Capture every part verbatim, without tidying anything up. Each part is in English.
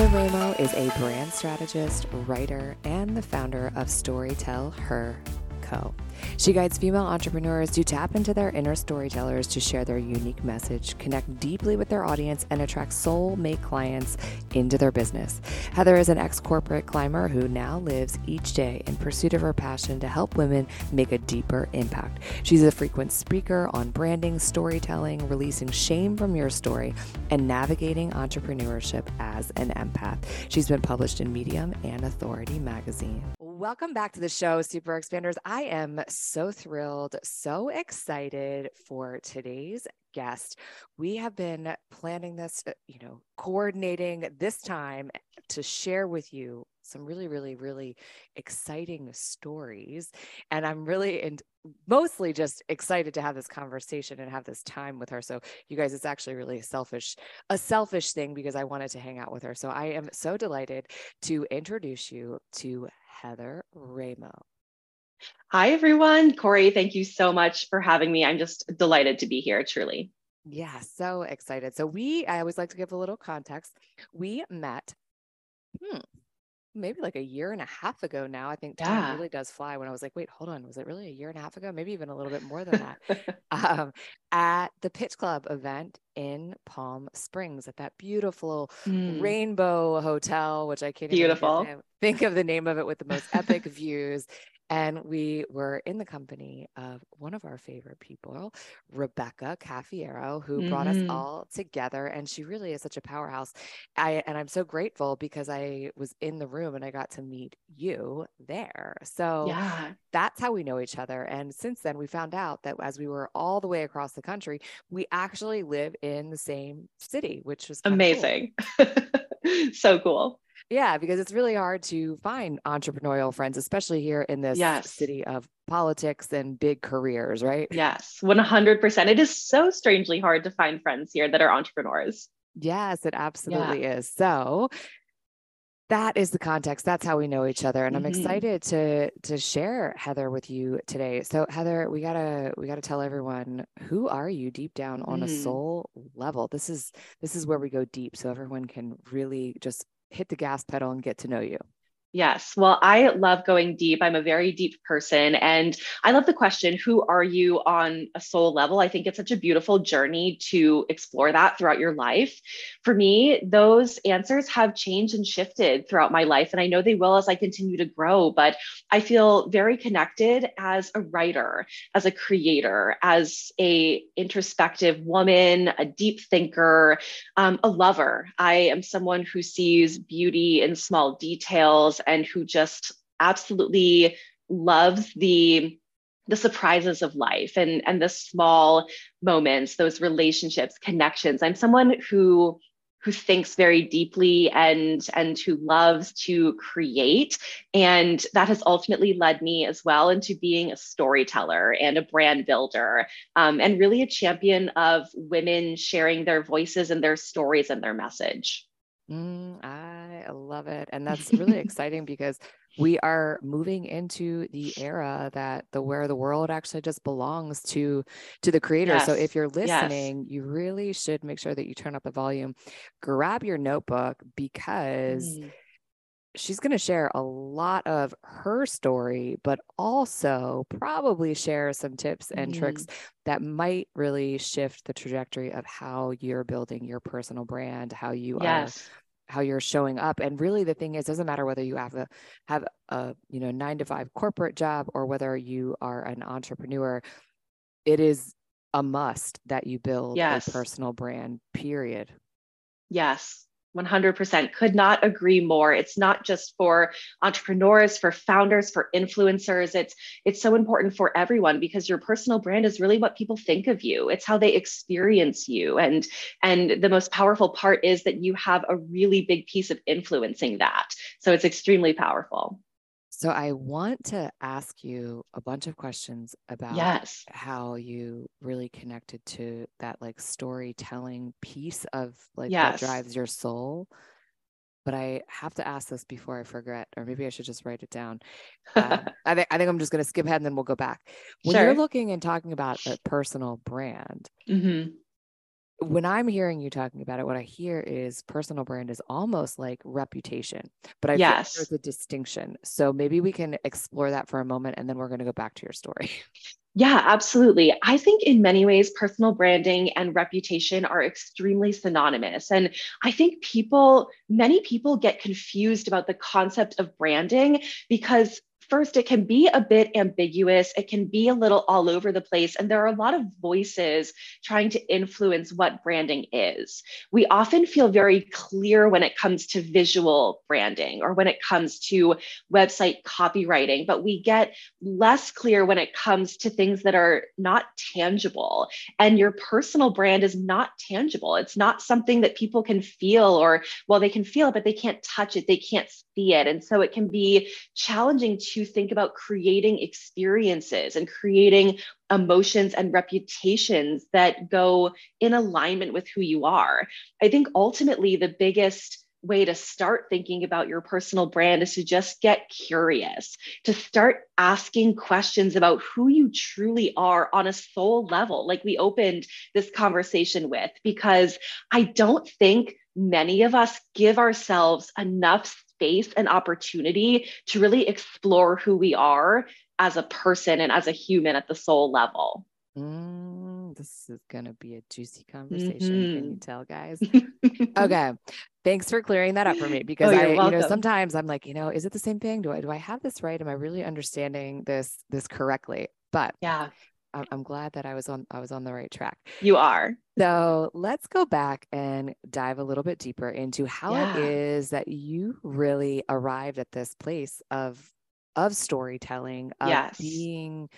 Heather Rameau is a brand strategist, writer, and the founder of Storytell Her Co. She guides female entrepreneurs to tap into their inner storytellers to share their unique message, connect deeply with their audience, and attract soulmate clients into their business. Heather is an ex-corporate climber who now lives each day in pursuit of her passion to help women make a deeper impact. She's a frequent speaker on branding, storytelling, releasing shame from your story, and navigating entrepreneurship as an empath. She's been published in Medium and Authority magazine. Welcome back to the show, Super Expanders. I am so thrilled, so excited for today's guest. We have been planning this, you know, coordinating this time to share with you some really, really, really exciting stories. And I'm really in, mostly just excited to have this conversation and have this time with her. So you guys, it's actually really selfish, a selfish thing because I wanted to hang out with her. So I am so delighted to introduce you to Heather Rameau. Hi, everyone. Corey, thank you so much for having me. I'm just delighted to be here, truly. Yeah, so excited. So we, I always like to give a little context. We met, hmm, maybe like a year and a half ago now. I think time yeah. really does fly. When I was like, wait, hold on. Was it really a year and a half ago? Maybe even a little bit more than that. um, at the Pitch Club event in Palm Springs at that beautiful mm. Rainbow Hotel, which I can't beautiful. even think of the name of it, with the most epic views. And we were in the company of one of our favorite people, Rebecca Caffiero, who mm-hmm. brought us all together. And she really is such a powerhouse. I, and I'm so grateful because I was in the room and I got to meet you there. So yeah. that's how we know each other. And since then, we found out that as we were all the way across the country, we actually live in the same city, which was amazing. Cool. So cool. Yeah, because it's really hard to find entrepreneurial friends, especially here in this yes. city of politics and big careers, right? Yes, one hundred percent. It is so strangely hard to find friends here that are entrepreneurs. Yes, it absolutely yeah. is. So that is the context. That's how we know each other. And mm-hmm. I'm excited to to share Heather with you today. So Heather, we gotta we gotta tell everyone, who are you deep down on mm. a soul level? This is this is where we go deep, so everyone can really just hit the gas pedal and get to know you. Yes. Well, I love going deep. I'm a very deep person. And I love the question, who are you on a soul level? I think it's such a beautiful journey to explore that throughout your life. For me, those answers have changed and shifted throughout my life. And I know they will as I continue to grow, but I feel very connected as a writer, as a creator, as a introspective woman, a deep thinker, um, a lover. I am someone who sees beauty in small details and who just absolutely loves the the surprises of life and, and the small moments, those relationships, connections. I'm someone who who thinks very deeply and, and who loves to create. And that has ultimately led me as well into being a storyteller and a brand builder, um, and really a champion of women sharing their voices and their stories and their message. Mm, I love it. And that's really exciting because we are moving into the era that the where the world actually just belongs to to the creator. Yes. So if you're listening, yes. you really should make sure that you turn up the volume, grab your notebook, because mm. she's going to share a lot of her story, but also probably share some tips and mm. tricks that might really shift the trajectory of how you're building your personal brand, how you yes. are how you're showing up. And really the thing is, doesn't matter whether you have a, have a, you know, nine to five corporate job or whether you are an entrepreneur, it is a must that you build yes. a personal brand, period. Yes. one hundred percent. Could not agree more. It's not just for entrepreneurs, for founders, for influencers. It's, it's so important for everyone because your personal brand is really what people think of you. It's how they experience you. And, and the most powerful part is that you have a really big piece of influencing that. So it's extremely powerful. So I want to ask you a bunch of questions about yes. how you really connected to that like storytelling piece of like yes. that drives your soul. But I have to ask this before I forget, or maybe I should just write it down. Uh, I think I think I'm just going to skip ahead and then we'll go back. When sure. you're looking and talking about a personal brand, mm-hmm. when I'm hearing you talking about it, what I hear is personal brand is almost like reputation, but I yes. feel like there's a distinction. So maybe we can explore that for a moment, and then we're going to go back to your story. Yeah, absolutely. I think in many ways, personal branding and reputation are extremely synonymous. And I think people, many people get confused about the concept of branding because first, it can be a bit ambiguous. It can be a little all over the place. And there are a lot of voices trying to influence what branding is. We often feel very clear when it comes to visual branding or when it comes to website copywriting, but we get less clear when it comes to things that are not tangible. And your personal brand is not tangible. It's not something that people can feel, or, well, they can feel it, but they can't touch it. They can't see it. And so it can be challenging to think about creating experiences and creating emotions and reputations that go in alignment with who you are. I think ultimately the biggest way to start thinking about your personal brand is to just get curious, to start asking questions about who you truly are on a soul level, like we opened this conversation with, because I don't think many of us give ourselves enough space and opportunity to really explore who we are as a person and as a human at the soul level. Mm, this is going to be a juicy conversation. Mm-hmm. Can you tell, guys? Okay. Thanks for clearing that up for me, because oh, I, welcome. you know, sometimes I'm like, you know, is it the same thing? Do I, do I have this right? Am I really understanding this, this correctly? But yeah, I'm, I'm glad that I was on, I was on the right track. You are. So let's go back and dive a little bit deeper into how yeah. it is that you really arrived at this place of, of storytelling, of yes. being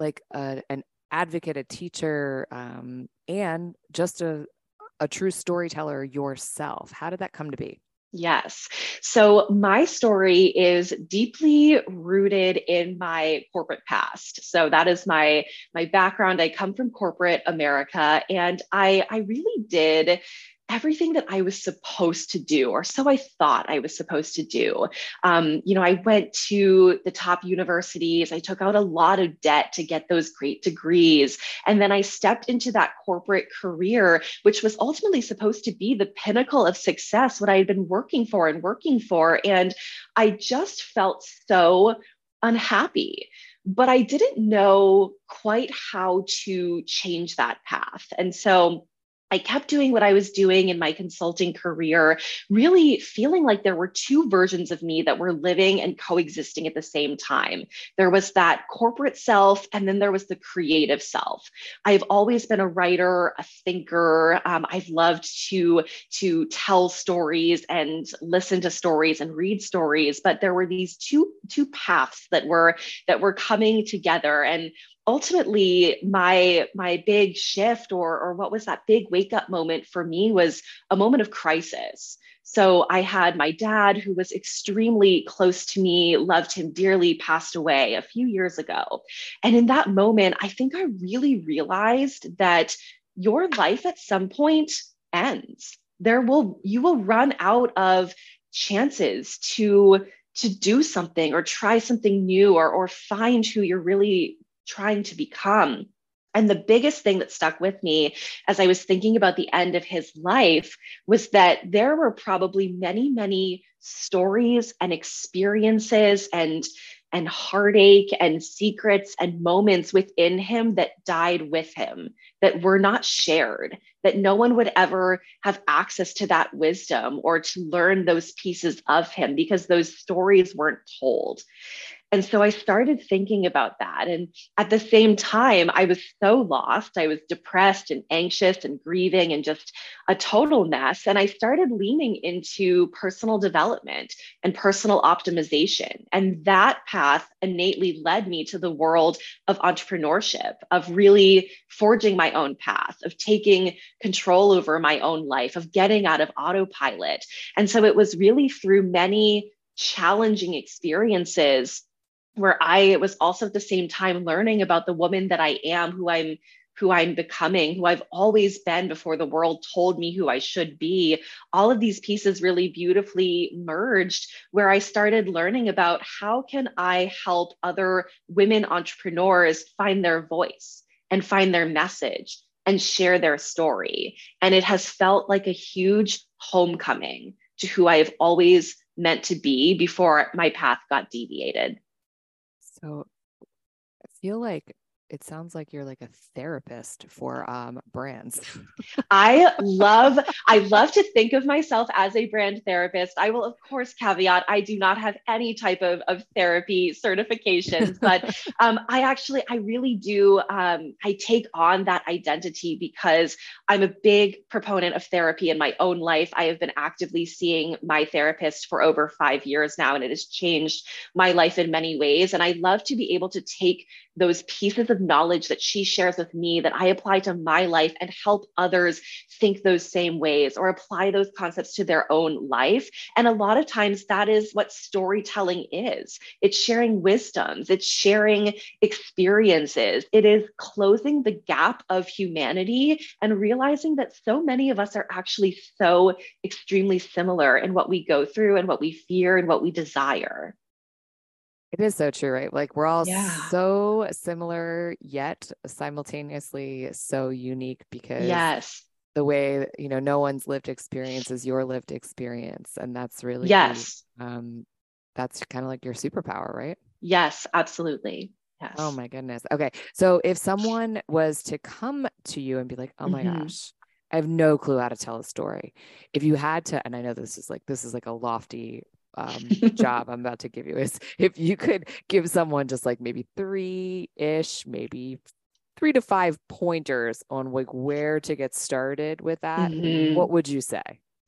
like a, an advocate, a teacher, um, and just a, a true storyteller yourself. How did that come to be? Yes. So my story is deeply rooted in my corporate past. So that is my, my background. I come from corporate America, and I, I really did everything that I was supposed to do, or so I thought I was supposed to do. Um, you know, I went to the top universities. I took out a lot of debt to get those great degrees. And then I stepped into that corporate career, which was ultimately supposed to be the pinnacle of success, what I had been working for and working for. And I just felt so unhappy. But I didn't know quite how to change that path. And so I kept doing what I was doing in my consulting career, really feeling like there were two versions of me that were living and coexisting at the same time. There was that corporate self, and then there was the creative self. I've always been a writer, a thinker. Um, I've loved to, to tell stories and listen to stories and read stories, but there were these two, two paths that were, that were coming together. And ultimately, my, my big shift, or, or what was that big wake up moment for me, was a moment of crisis. So I had my dad, who was extremely close to me, loved him dearly, passed away a few years ago. And in that moment, I think I really realized that your life at some point ends. There will, you will run out of chances to, to do something or try something new, or, or find who you're really trying to become. And the biggest thing that stuck with me as I was thinking about the end of his life was that there were probably many, many stories and experiences and, and heartache and secrets and moments within him that died with him, that were not shared, that no one would ever have access to that wisdom or to learn those pieces of him, because those stories weren't told. And so I started thinking about that. And at the same time, I was so lost. I was depressed and anxious and grieving and just a total mess. And I started leaning into personal development and personal optimization. And that path innately led me to the world of entrepreneurship, of really forging my own path, of taking control over my own life, of getting out of autopilot. And so it was really through many challenging experiences where I was also at the same time learning about the woman that I am, who I'm, who I'm becoming, who I've always been before the world told me who I should be. All of these pieces really beautifully merged, where I started learning about how can I help other women entrepreneurs find their voice and find their message and share their story. And it has felt like a huge homecoming to who I have always meant to be before my path got deviated. So I feel like it sounds like you're like a therapist for um, brands. I love, I love to think of myself as a brand therapist. I will, of course, caveat, I do not have any type of, of therapy certifications, but um, I actually, I really do. Um, I take on that identity because I'm a big proponent of therapy in my own life. I have been actively seeing my therapist for over five years now, and it has changed my life in many ways. And I love to be able to take those pieces of knowledge that she shares with me that I apply to my life and help others think those same ways or apply those concepts to their own life. And a lot of times that is what storytelling is. It's sharing wisdoms, it's sharing experiences. It is closing the gap of humanity and realizing that so many of us are actually so extremely similar in what we go through and what we fear and what we desire. It is so true, right? Like we're all yeah. so similar, yet simultaneously so unique because yes. the way, you know, no one's lived experience is your lived experience. And that's really, yes. um, that's kind of like your superpower, right? Yes, absolutely. Yes. Oh my goodness. Okay. So if someone was to come to you and be like, oh my mm-hmm. gosh, I have no clue how to tell a story. If you had to, and I know this is like, this is like a lofty um, job I'm about to give you, is if you could give someone just like maybe three ish, maybe three to five pointers on like where to get started with that, mm-hmm. what would you say?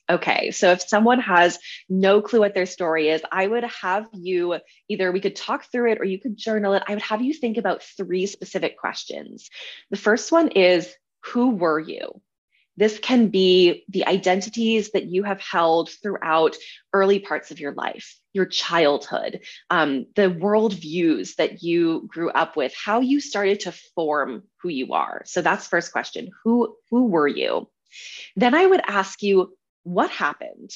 Okay. So if someone has no clue what their story is, I would have you either, we could talk through it or you could journal it. I would have you think about three specific questions. The first one is, who were you? This can be the identities that you have held throughout early parts of your life, your childhood, um, the worldviews that you grew up with, how you started to form who you are. So that's first question. Who, who were you? Then I would ask you, what happened?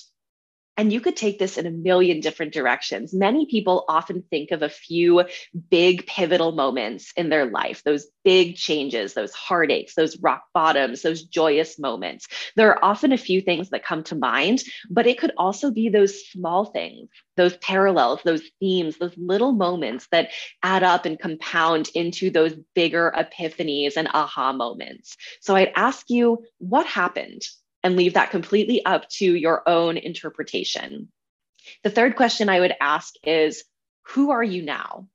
And you could take this in a million different directions. Many people often think of a few big pivotal moments in their life, those big changes, those heartaches, those rock bottoms, those joyous moments. There are often a few things that come to mind, but it could also be those small things, those parallels, those themes, those little moments that add up and compound into those bigger epiphanies and aha moments. So I'd ask you, what happened? And leave that completely up to your own interpretation. The third question I would ask is, who are you now?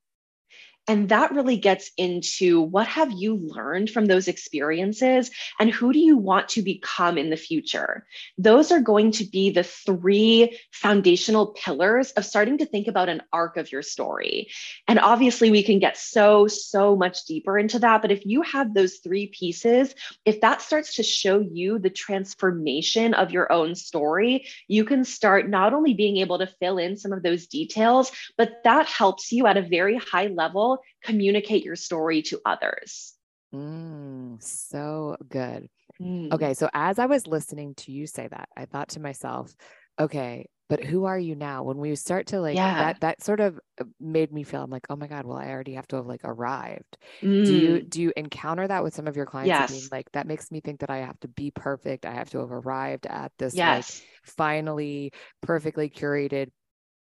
And that really gets into what have you learned from those experiences and who do you want to become in the future? Those are going to be the three foundational pillars of starting to think about an arc of your story. And obviously we can get so, so much deeper into that. But if you have those three pieces, if that starts to show you the transformation of your own story, you can start not only being able to fill in some of those details, but that helps you at a very high level communicate your story to others. Mm, so good. Mm. Okay. So as I was listening to you say that, I thought to myself, okay, but who are you now? When we start to like, yeah. that, that sort of made me feel, I'm like, oh my God, well, I already have to have like arrived. Mm. Do you, do you encounter that with some of your clients? Yes. Being like, that makes me think that I have to be perfect. I have to have arrived at this, yes. like finally perfectly curated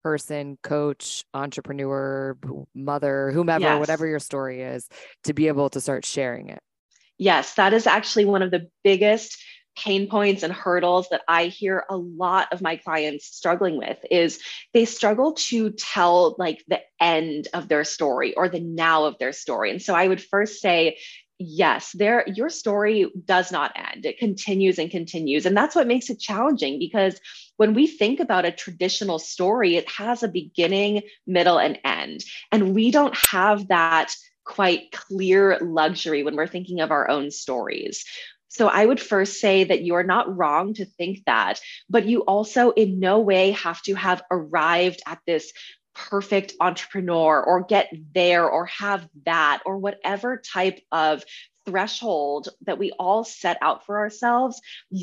person, coach, entrepreneur, mother, whomever, yes. whatever your story is, to be able to start sharing it. Yes, that is actually one of the biggest pain points and hurdles that I hear a lot of my clients struggling with is they struggle to tell like the end of their story or the now of their story. And so I would first say, yes, there, your story does not end. It continues and continues. And that's what makes it challenging because when we think about a traditional story, it has a beginning, middle, and end. And we don't have that quite clear luxury when we're thinking of our own stories. So I would first say that you are not wrong to think that, but you also in no way have to have arrived at this perfect entrepreneur or get there or have that or whatever type of threshold that we all set out for ourselves,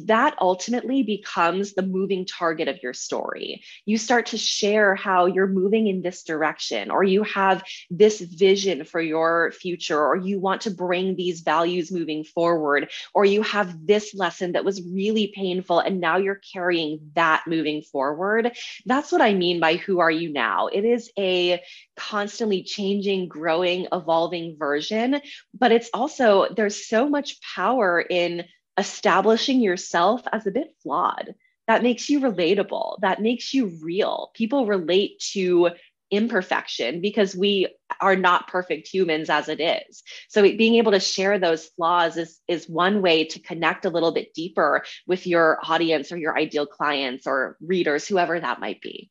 that ultimately becomes the moving target of your story. You start to share how you're moving in this direction, or you have this vision for your future, or you want to bring these values moving forward, or you have this lesson that was really painful and now you're carrying that moving forward. That's what I mean by who are you now? It is a constantly changing, growing, evolving version, but it's also, there's so much power in establishing yourself as a bit flawed. That makes you relatable. That makes you real. People relate to imperfection because we are not perfect humans as it is. So it, being able to share those flaws is, is one way to connect a little bit deeper with your audience or your ideal clients or readers, whoever that might be.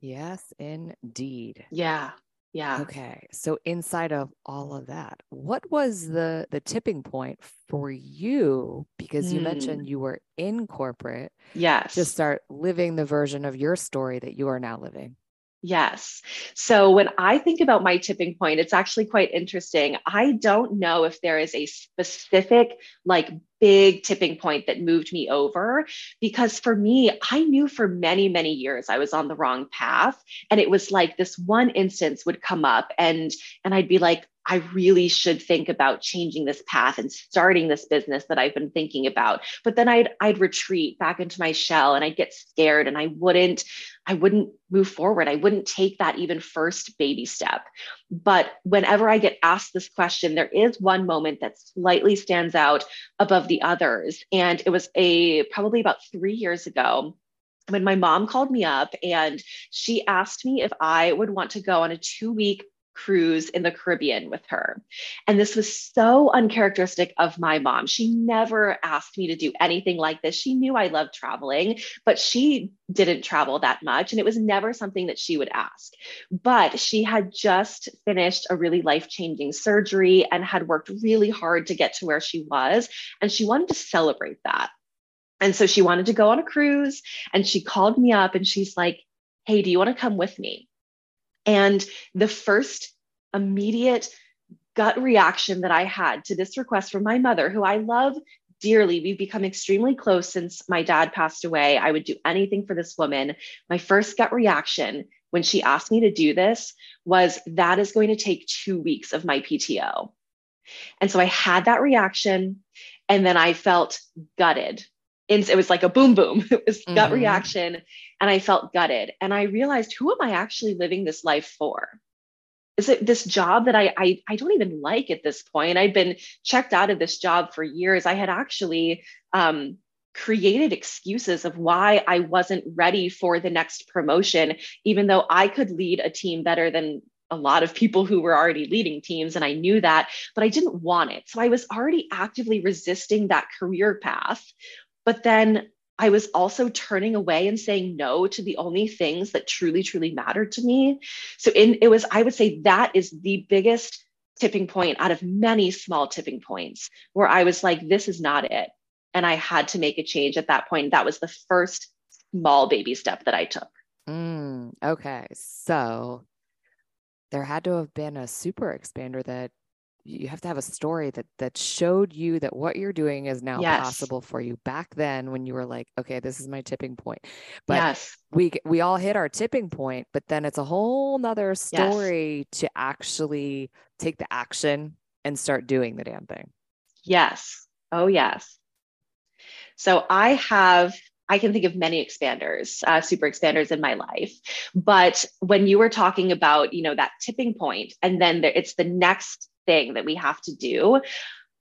Yes, indeed. Yeah. Yeah. Okay. So inside of all of that, what was the the tipping point for you? Because mm. you mentioned you were in corporate. Yes. To start living the version of your story that you are now living. Yes. So when I think about my tipping point, it's actually quite interesting. I don't know if there is a specific, like, big tipping point that moved me over, because for me, I knew for many, many years I was on the wrong path. And it was like this one instance would come up and, and I'd be like, I really should think about changing this path and starting this business that I've been thinking about. But then I'd, I'd retreat back into my shell and I'd get scared and I wouldn't, I wouldn't move forward. I wouldn't take that even first baby step. But whenever I get asked this question, there is one moment that slightly stands out above the others. And it was a, probably about three years ago, when my mom called me up and she asked me if I would want to go on a two week cruise in the Caribbean with her. And this was so uncharacteristic of my mom. She never asked me to do anything like this. She knew I loved traveling, but she didn't travel that much. And it was never something that she would ask. But she had just finished a really life-changing surgery and had worked really hard to get to where she was. And she wanted to celebrate that. And so she wanted to go on a cruise. And she called me up and she's like, hey, do you want to come with me? And the first immediate gut reaction that I had to this request from my mother, who I love dearly, we've become extremely close since my dad passed away. I would do anything for this woman. My first gut reaction when she asked me to do this was, that is going to take two weeks of my P T O. And so I had that reaction, and then I felt gutted. It was like a boom, boom. It was mm-hmm. gut reaction. And I felt gutted. And I realized, who am I actually living this life for? Is it this job that I, I, I don't even like at this point? I'd been checked out of this job for years. I had actually um, created excuses of why I wasn't ready for the next promotion, even though I could lead a team better than a lot of people who were already leading teams. And I knew that, but I didn't want it. So I was already actively resisting that career path. But then I was also turning away and saying no to the only things that truly, truly mattered to me. So in, it was, I would say that is the biggest tipping point out of many small tipping points where I was like, this is not it. And I had to make a change at that point. That was the first small baby step that I took. Mm, okay. So there had to have been a super expander that you have to have a story that, that showed you that what you're doing is now yes. possible for you back then when you were like, okay, this is my tipping point, but yes. we, we all hit our tipping point, but then it's a whole nother story yes. to actually take the action and start doing the damn thing. Yes. Oh yes. So I have, I can think of many expanders, uh, super expanders in my life. But when you were talking about, you know, that tipping point, and then there, it's the next thing that we have to do,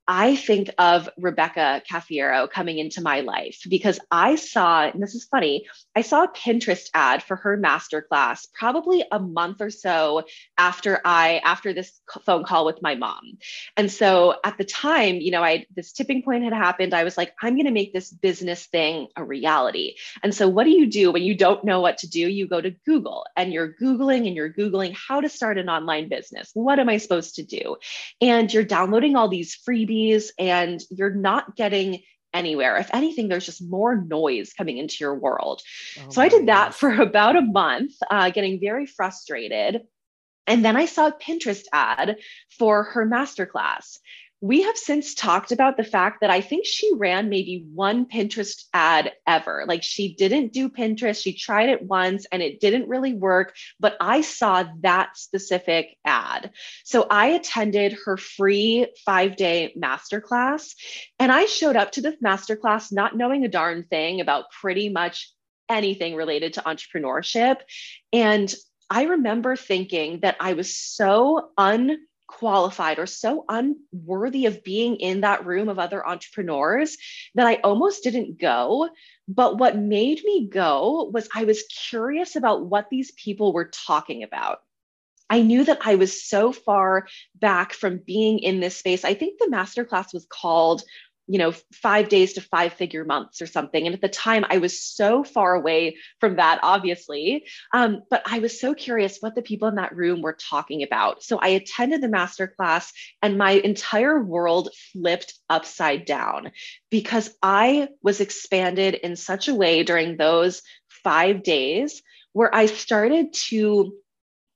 I think of Rebecca Caffiero coming into my life because I saw, and this is funny, I saw a Pinterest ad for her masterclass probably a month or so after I, after this phone call with my mom. And so at the time, you know, I, this tipping point had happened. I was like, I'm going to make this business thing a reality. And so what do you do when you don't know what to do? You go to Google and you're Googling and you're Googling how to start an online business. What am I supposed to do? And you're downloading all these freebies, and you're not getting anywhere. If anything, there's just more noise coming into your world. Oh so I did that gosh. for about a month, uh, getting very frustrated. And then I saw a Pinterest ad for her masterclass. We have since talked about the fact that I think she ran maybe one Pinterest ad ever. Like she didn't do Pinterest. She tried it once and it didn't really work, but I saw that specific ad. So I attended her free five-day masterclass, and I showed up to this masterclass not knowing a darn thing about pretty much anything related to entrepreneurship. And I remember thinking that I was so un- qualified or so unworthy of being in that room of other entrepreneurs that I almost didn't go. But what made me go was I was curious about what these people were talking about. I knew that I was so far back from being in this space. I think the masterclass was called, you know, five days to five figure months or something. And at the time I was so far away from that, obviously. Um, but I was so curious what the people in that room were talking about. So I attended the masterclass and my entire world flipped upside down because I was expanded in such a way during those five days where I started to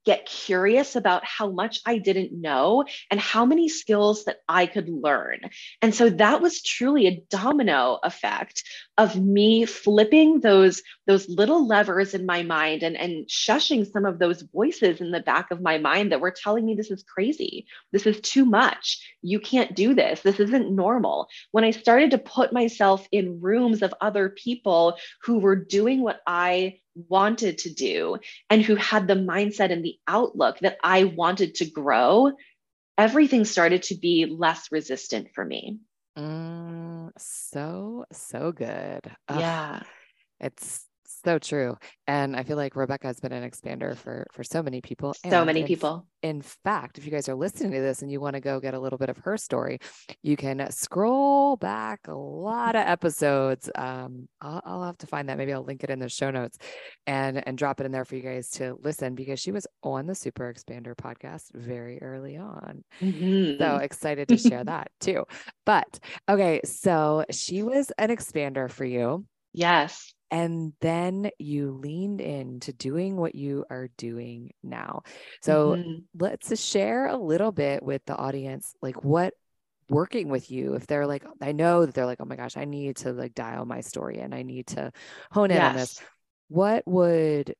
get curious about how much I didn't know and how many skills that I could learn. And so that was truly a domino effect of me flipping those, those little levers in my mind and, and shushing some of those voices in the back of my mind that were telling me this is crazy. This is too much. You can't do this. This isn't normal. When I started to put myself in rooms of other people who were doing what I wanted to do and who had the mindset and the outlook that I wanted to grow, everything started to be less resistant for me. Mm, so, so good. Ugh, yeah. It's so true. And I feel like Rebecca has been an expander for, for so many people. And so many in, people. In fact, if you guys are listening to this and you want to go get a little bit of her story, you can scroll back a lot of episodes. Um, I'll, I'll have to find that. Maybe I'll link it in the show notes and, and drop it in there for you guys to listen, because she was on the Super Expander podcast very early on. Mm-hmm. So excited to share that too. But okay. So she was an expander for you. Yes. And then you leaned in to doing what you are doing now. So mm-hmm. let's share a little bit with the audience, like what working with you, if they're like, I know that they're like, oh my gosh, I need to like dial my story and I need to hone in yes. on this. What would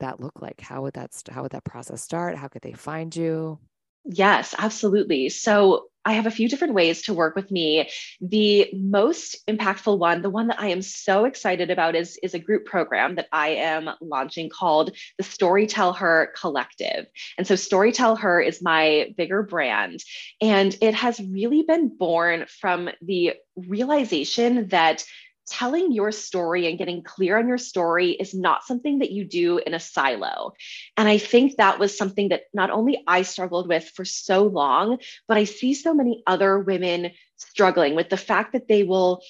that look like? How would that, how would that process start? How could they find you? Yes, absolutely. So I have a few different ways to work with me. The most impactful one, the one that I am so excited about is, is a group program that I am launching called the Storytell Her Collective. And so Storytell Her is my bigger brand. And it has really been born from the realization that telling your story and getting clear on your story is not something that you do in a silo. And I think that was something that not only I struggled with for so long, but I see so many other women struggling with the fact that they will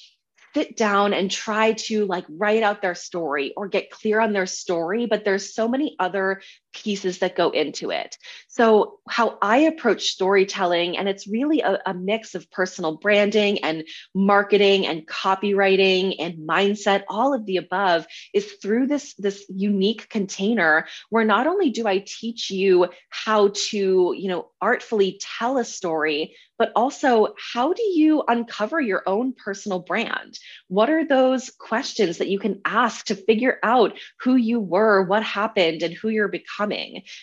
sit down and try to like write out their story or get clear on their story, but there's so many other pieces that go into it. So how I approach storytelling, and it's really a, a mix of personal branding and marketing and copywriting and mindset, all of the above, is through this, this unique container where not only do I teach you how to, you know, artfully tell a story, but also how do you uncover your own personal brand? What are those questions that you can ask to figure out who you were, what happened, and who you're becoming?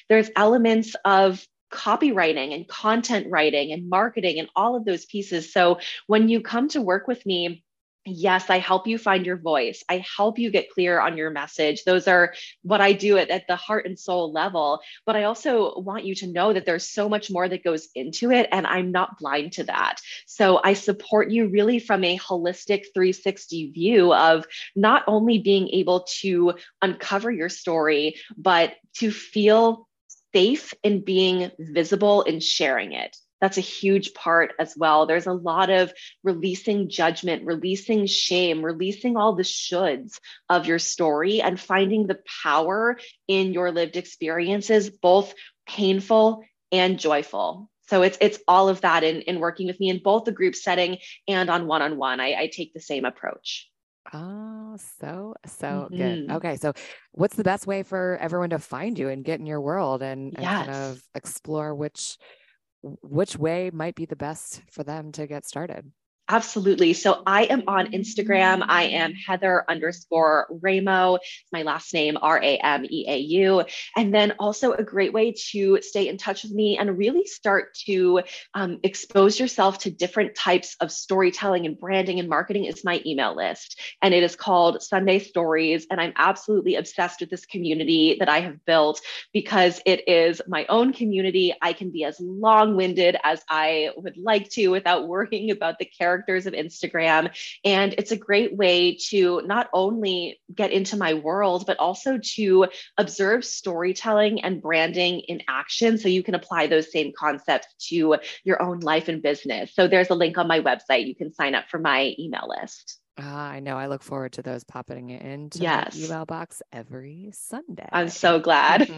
There's elements of copywriting and content writing and marketing and all of those pieces. So when you come to work with me, yes, I help you find your voice. I help you get clear on your message. Those are what I do at, at the heart and soul level. But I also want you to know that there's so much more that goes into it, and I'm not blind to that. So I support you really from a holistic three sixty view of not only being able to uncover your story, but to feel safe in being visible and sharing it. That's a huge part as well. There's a lot of releasing judgment, releasing shame, releasing all the shoulds of your story and finding the power in your lived experiences, both painful and joyful. So it's it's all of that in, in working with me in both the group setting and on one-on-one. I, I take the same approach. Oh, so, so mm-hmm. good. Okay. So what's the best way for everyone to find you and get in your world and, and yes. kind of explore which which way might be the best for them to get started. Absolutely. So I am on Instagram. I am Heather underscore Rameau. My last name, R A M E A U. And then also a great way to stay in touch with me and really start to um, expose yourself to different types of storytelling and branding and marketing is my email list. And it is called Sunday Stories. And I'm absolutely obsessed with this community that I have built because it is my own community. I can be as long-winded as I would like to without worrying about the character characters of Instagram. And it's a great way to not only get into my world, but also to observe storytelling and branding in action. So you can apply those same concepts to your own life and business. So there's a link on my website. You can sign up for my email list. Ah, I know. I look forward to those popping into yes. my email box every Sunday. I'm so glad.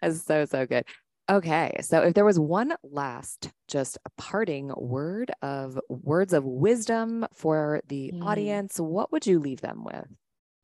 That's so, so good. Okay. So if there was one last, just a parting word of words of wisdom for the mm. audience, what would you leave them with?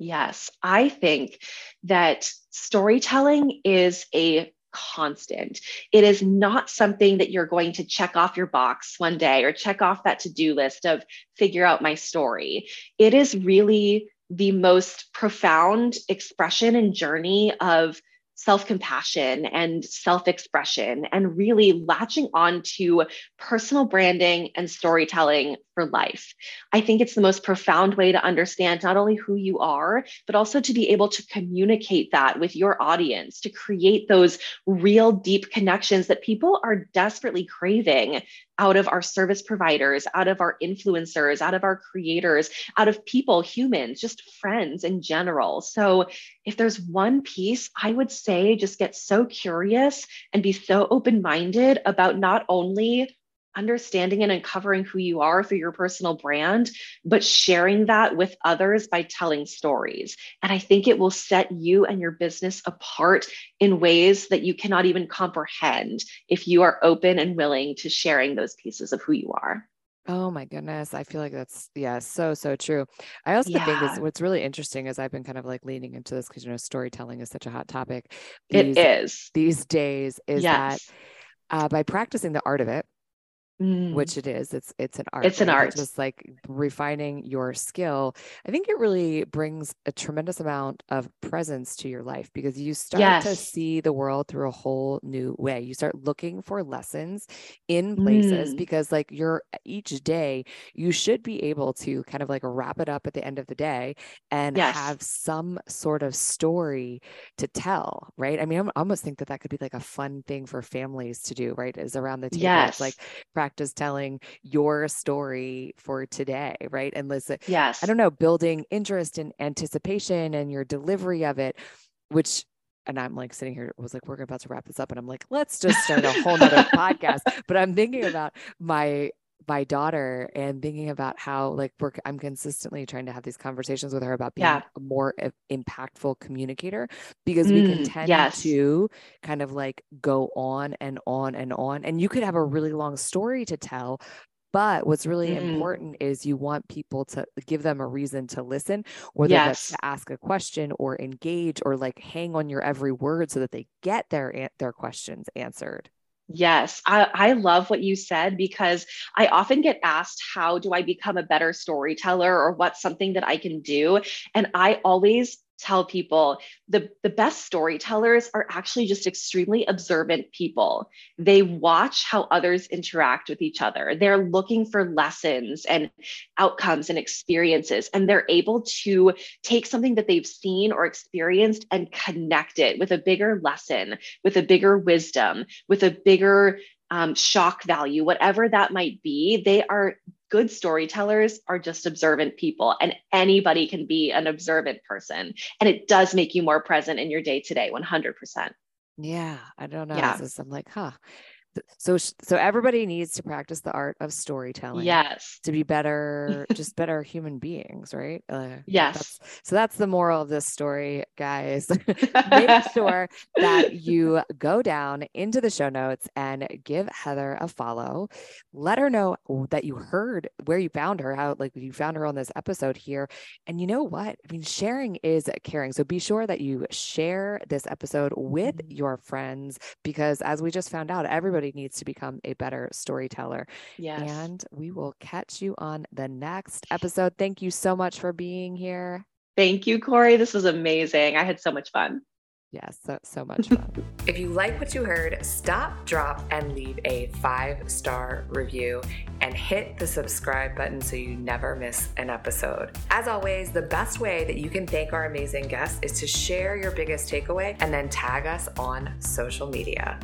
Yes. I think that storytelling is a constant. It is not something that you're going to check off your box one day or check off that to-do list of figure out my story. It is really the most profound expression and journey of self-compassion and self-expression, and really latching on to personal branding and storytelling for life. I think it's the most profound way to understand not only who you are, but also to be able to communicate that with your audience, to create those real deep connections that people are desperately craving out of our service providers, out of our influencers, out of our creators, out of people, humans, just friends in general. So if there's one piece, I would say just get so curious and be so open-minded about not only understanding and uncovering who you are through your personal brand, but sharing that with others by telling stories. And I think it will set you and your business apart in ways that you cannot even comprehend if you are open and willing to sharing those pieces of who you are. Oh my goodness. I feel like that's, yeah, so, so true. I also yeah. think this, what's really interesting is I've been kind of like leaning into this because, you know, storytelling is such a hot topic. These, it is. These days is yes. that uh, by practicing the art of it, Mm. which it is, it's, it's an art, it's an right? art, just like refining your skill. I think it really brings a tremendous amount of presence to your life because you start yes. to see the world through a whole new way. You start looking for lessons in places mm. because like you're each day, you should be able to kind of like wrap it up at the end of the day and yes. have some sort of story to tell. Right. I mean, I almost think that that could be like a fun thing for families to do, right. Is around the table. Yes. It's like practice Practice telling your story for today, right? And listen, yes. I don't know, building interest and anticipation and your delivery of it, which, and I'm like sitting here, was like, we're about to wrap this up. And I'm like, let's just start a whole nother podcast. But I'm thinking about my my daughter and thinking about how like we're, I'm consistently trying to have these conversations with her about being yeah. a more impactful communicator because mm, we can tend yes. to kind of like go on and on and on. And you could have a really long story to tell, but what's really mm. important is you want people to give them a reason to listen, whether yes. that's to ask a question or engage or like hang on your every word so that they get their, their questions answered. Yes. I, I love what you said, because I often get asked, how do I become a better storyteller, or what's something that I can do? And I always tell people the, the best storytellers are actually just extremely observant people. They watch how others interact with each other. They're looking for lessons and outcomes and experiences, and they're able to take something that they've seen or experienced and connect it with a bigger lesson, with a bigger wisdom, with a bigger um, shock value, whatever that might be. They are Good storytellers are just observant people, and anybody can be an observant person. And it does make you more present in your day to day, one hundred percent. Yeah. I don't know. Yeah. Just, I'm like, huh. So, so everybody needs to practice the art of storytelling. Yes. To be better, just better human beings, right? Uh, yes. That's, so that's the moral of this story, guys. Make sure that you go down into the show notes and give Heather a follow. Let her know that you heard where you found her, how like you found her on this episode here. And you know what? I mean, sharing is caring. So be sure that you share this episode with your friends, because as we just found out, everybody everybody needs to become a better storyteller. Yes. And we will catch you on the next episode. Thank you so much for being here. Thank you, Corey. This was amazing. I had so much fun. Yes, so, so much fun. If you like what you heard, stop, drop, and leave a five-star review and hit the subscribe button so you never miss an episode. As always, the best way that you can thank our amazing guests is to share your biggest takeaway and then tag us on social media.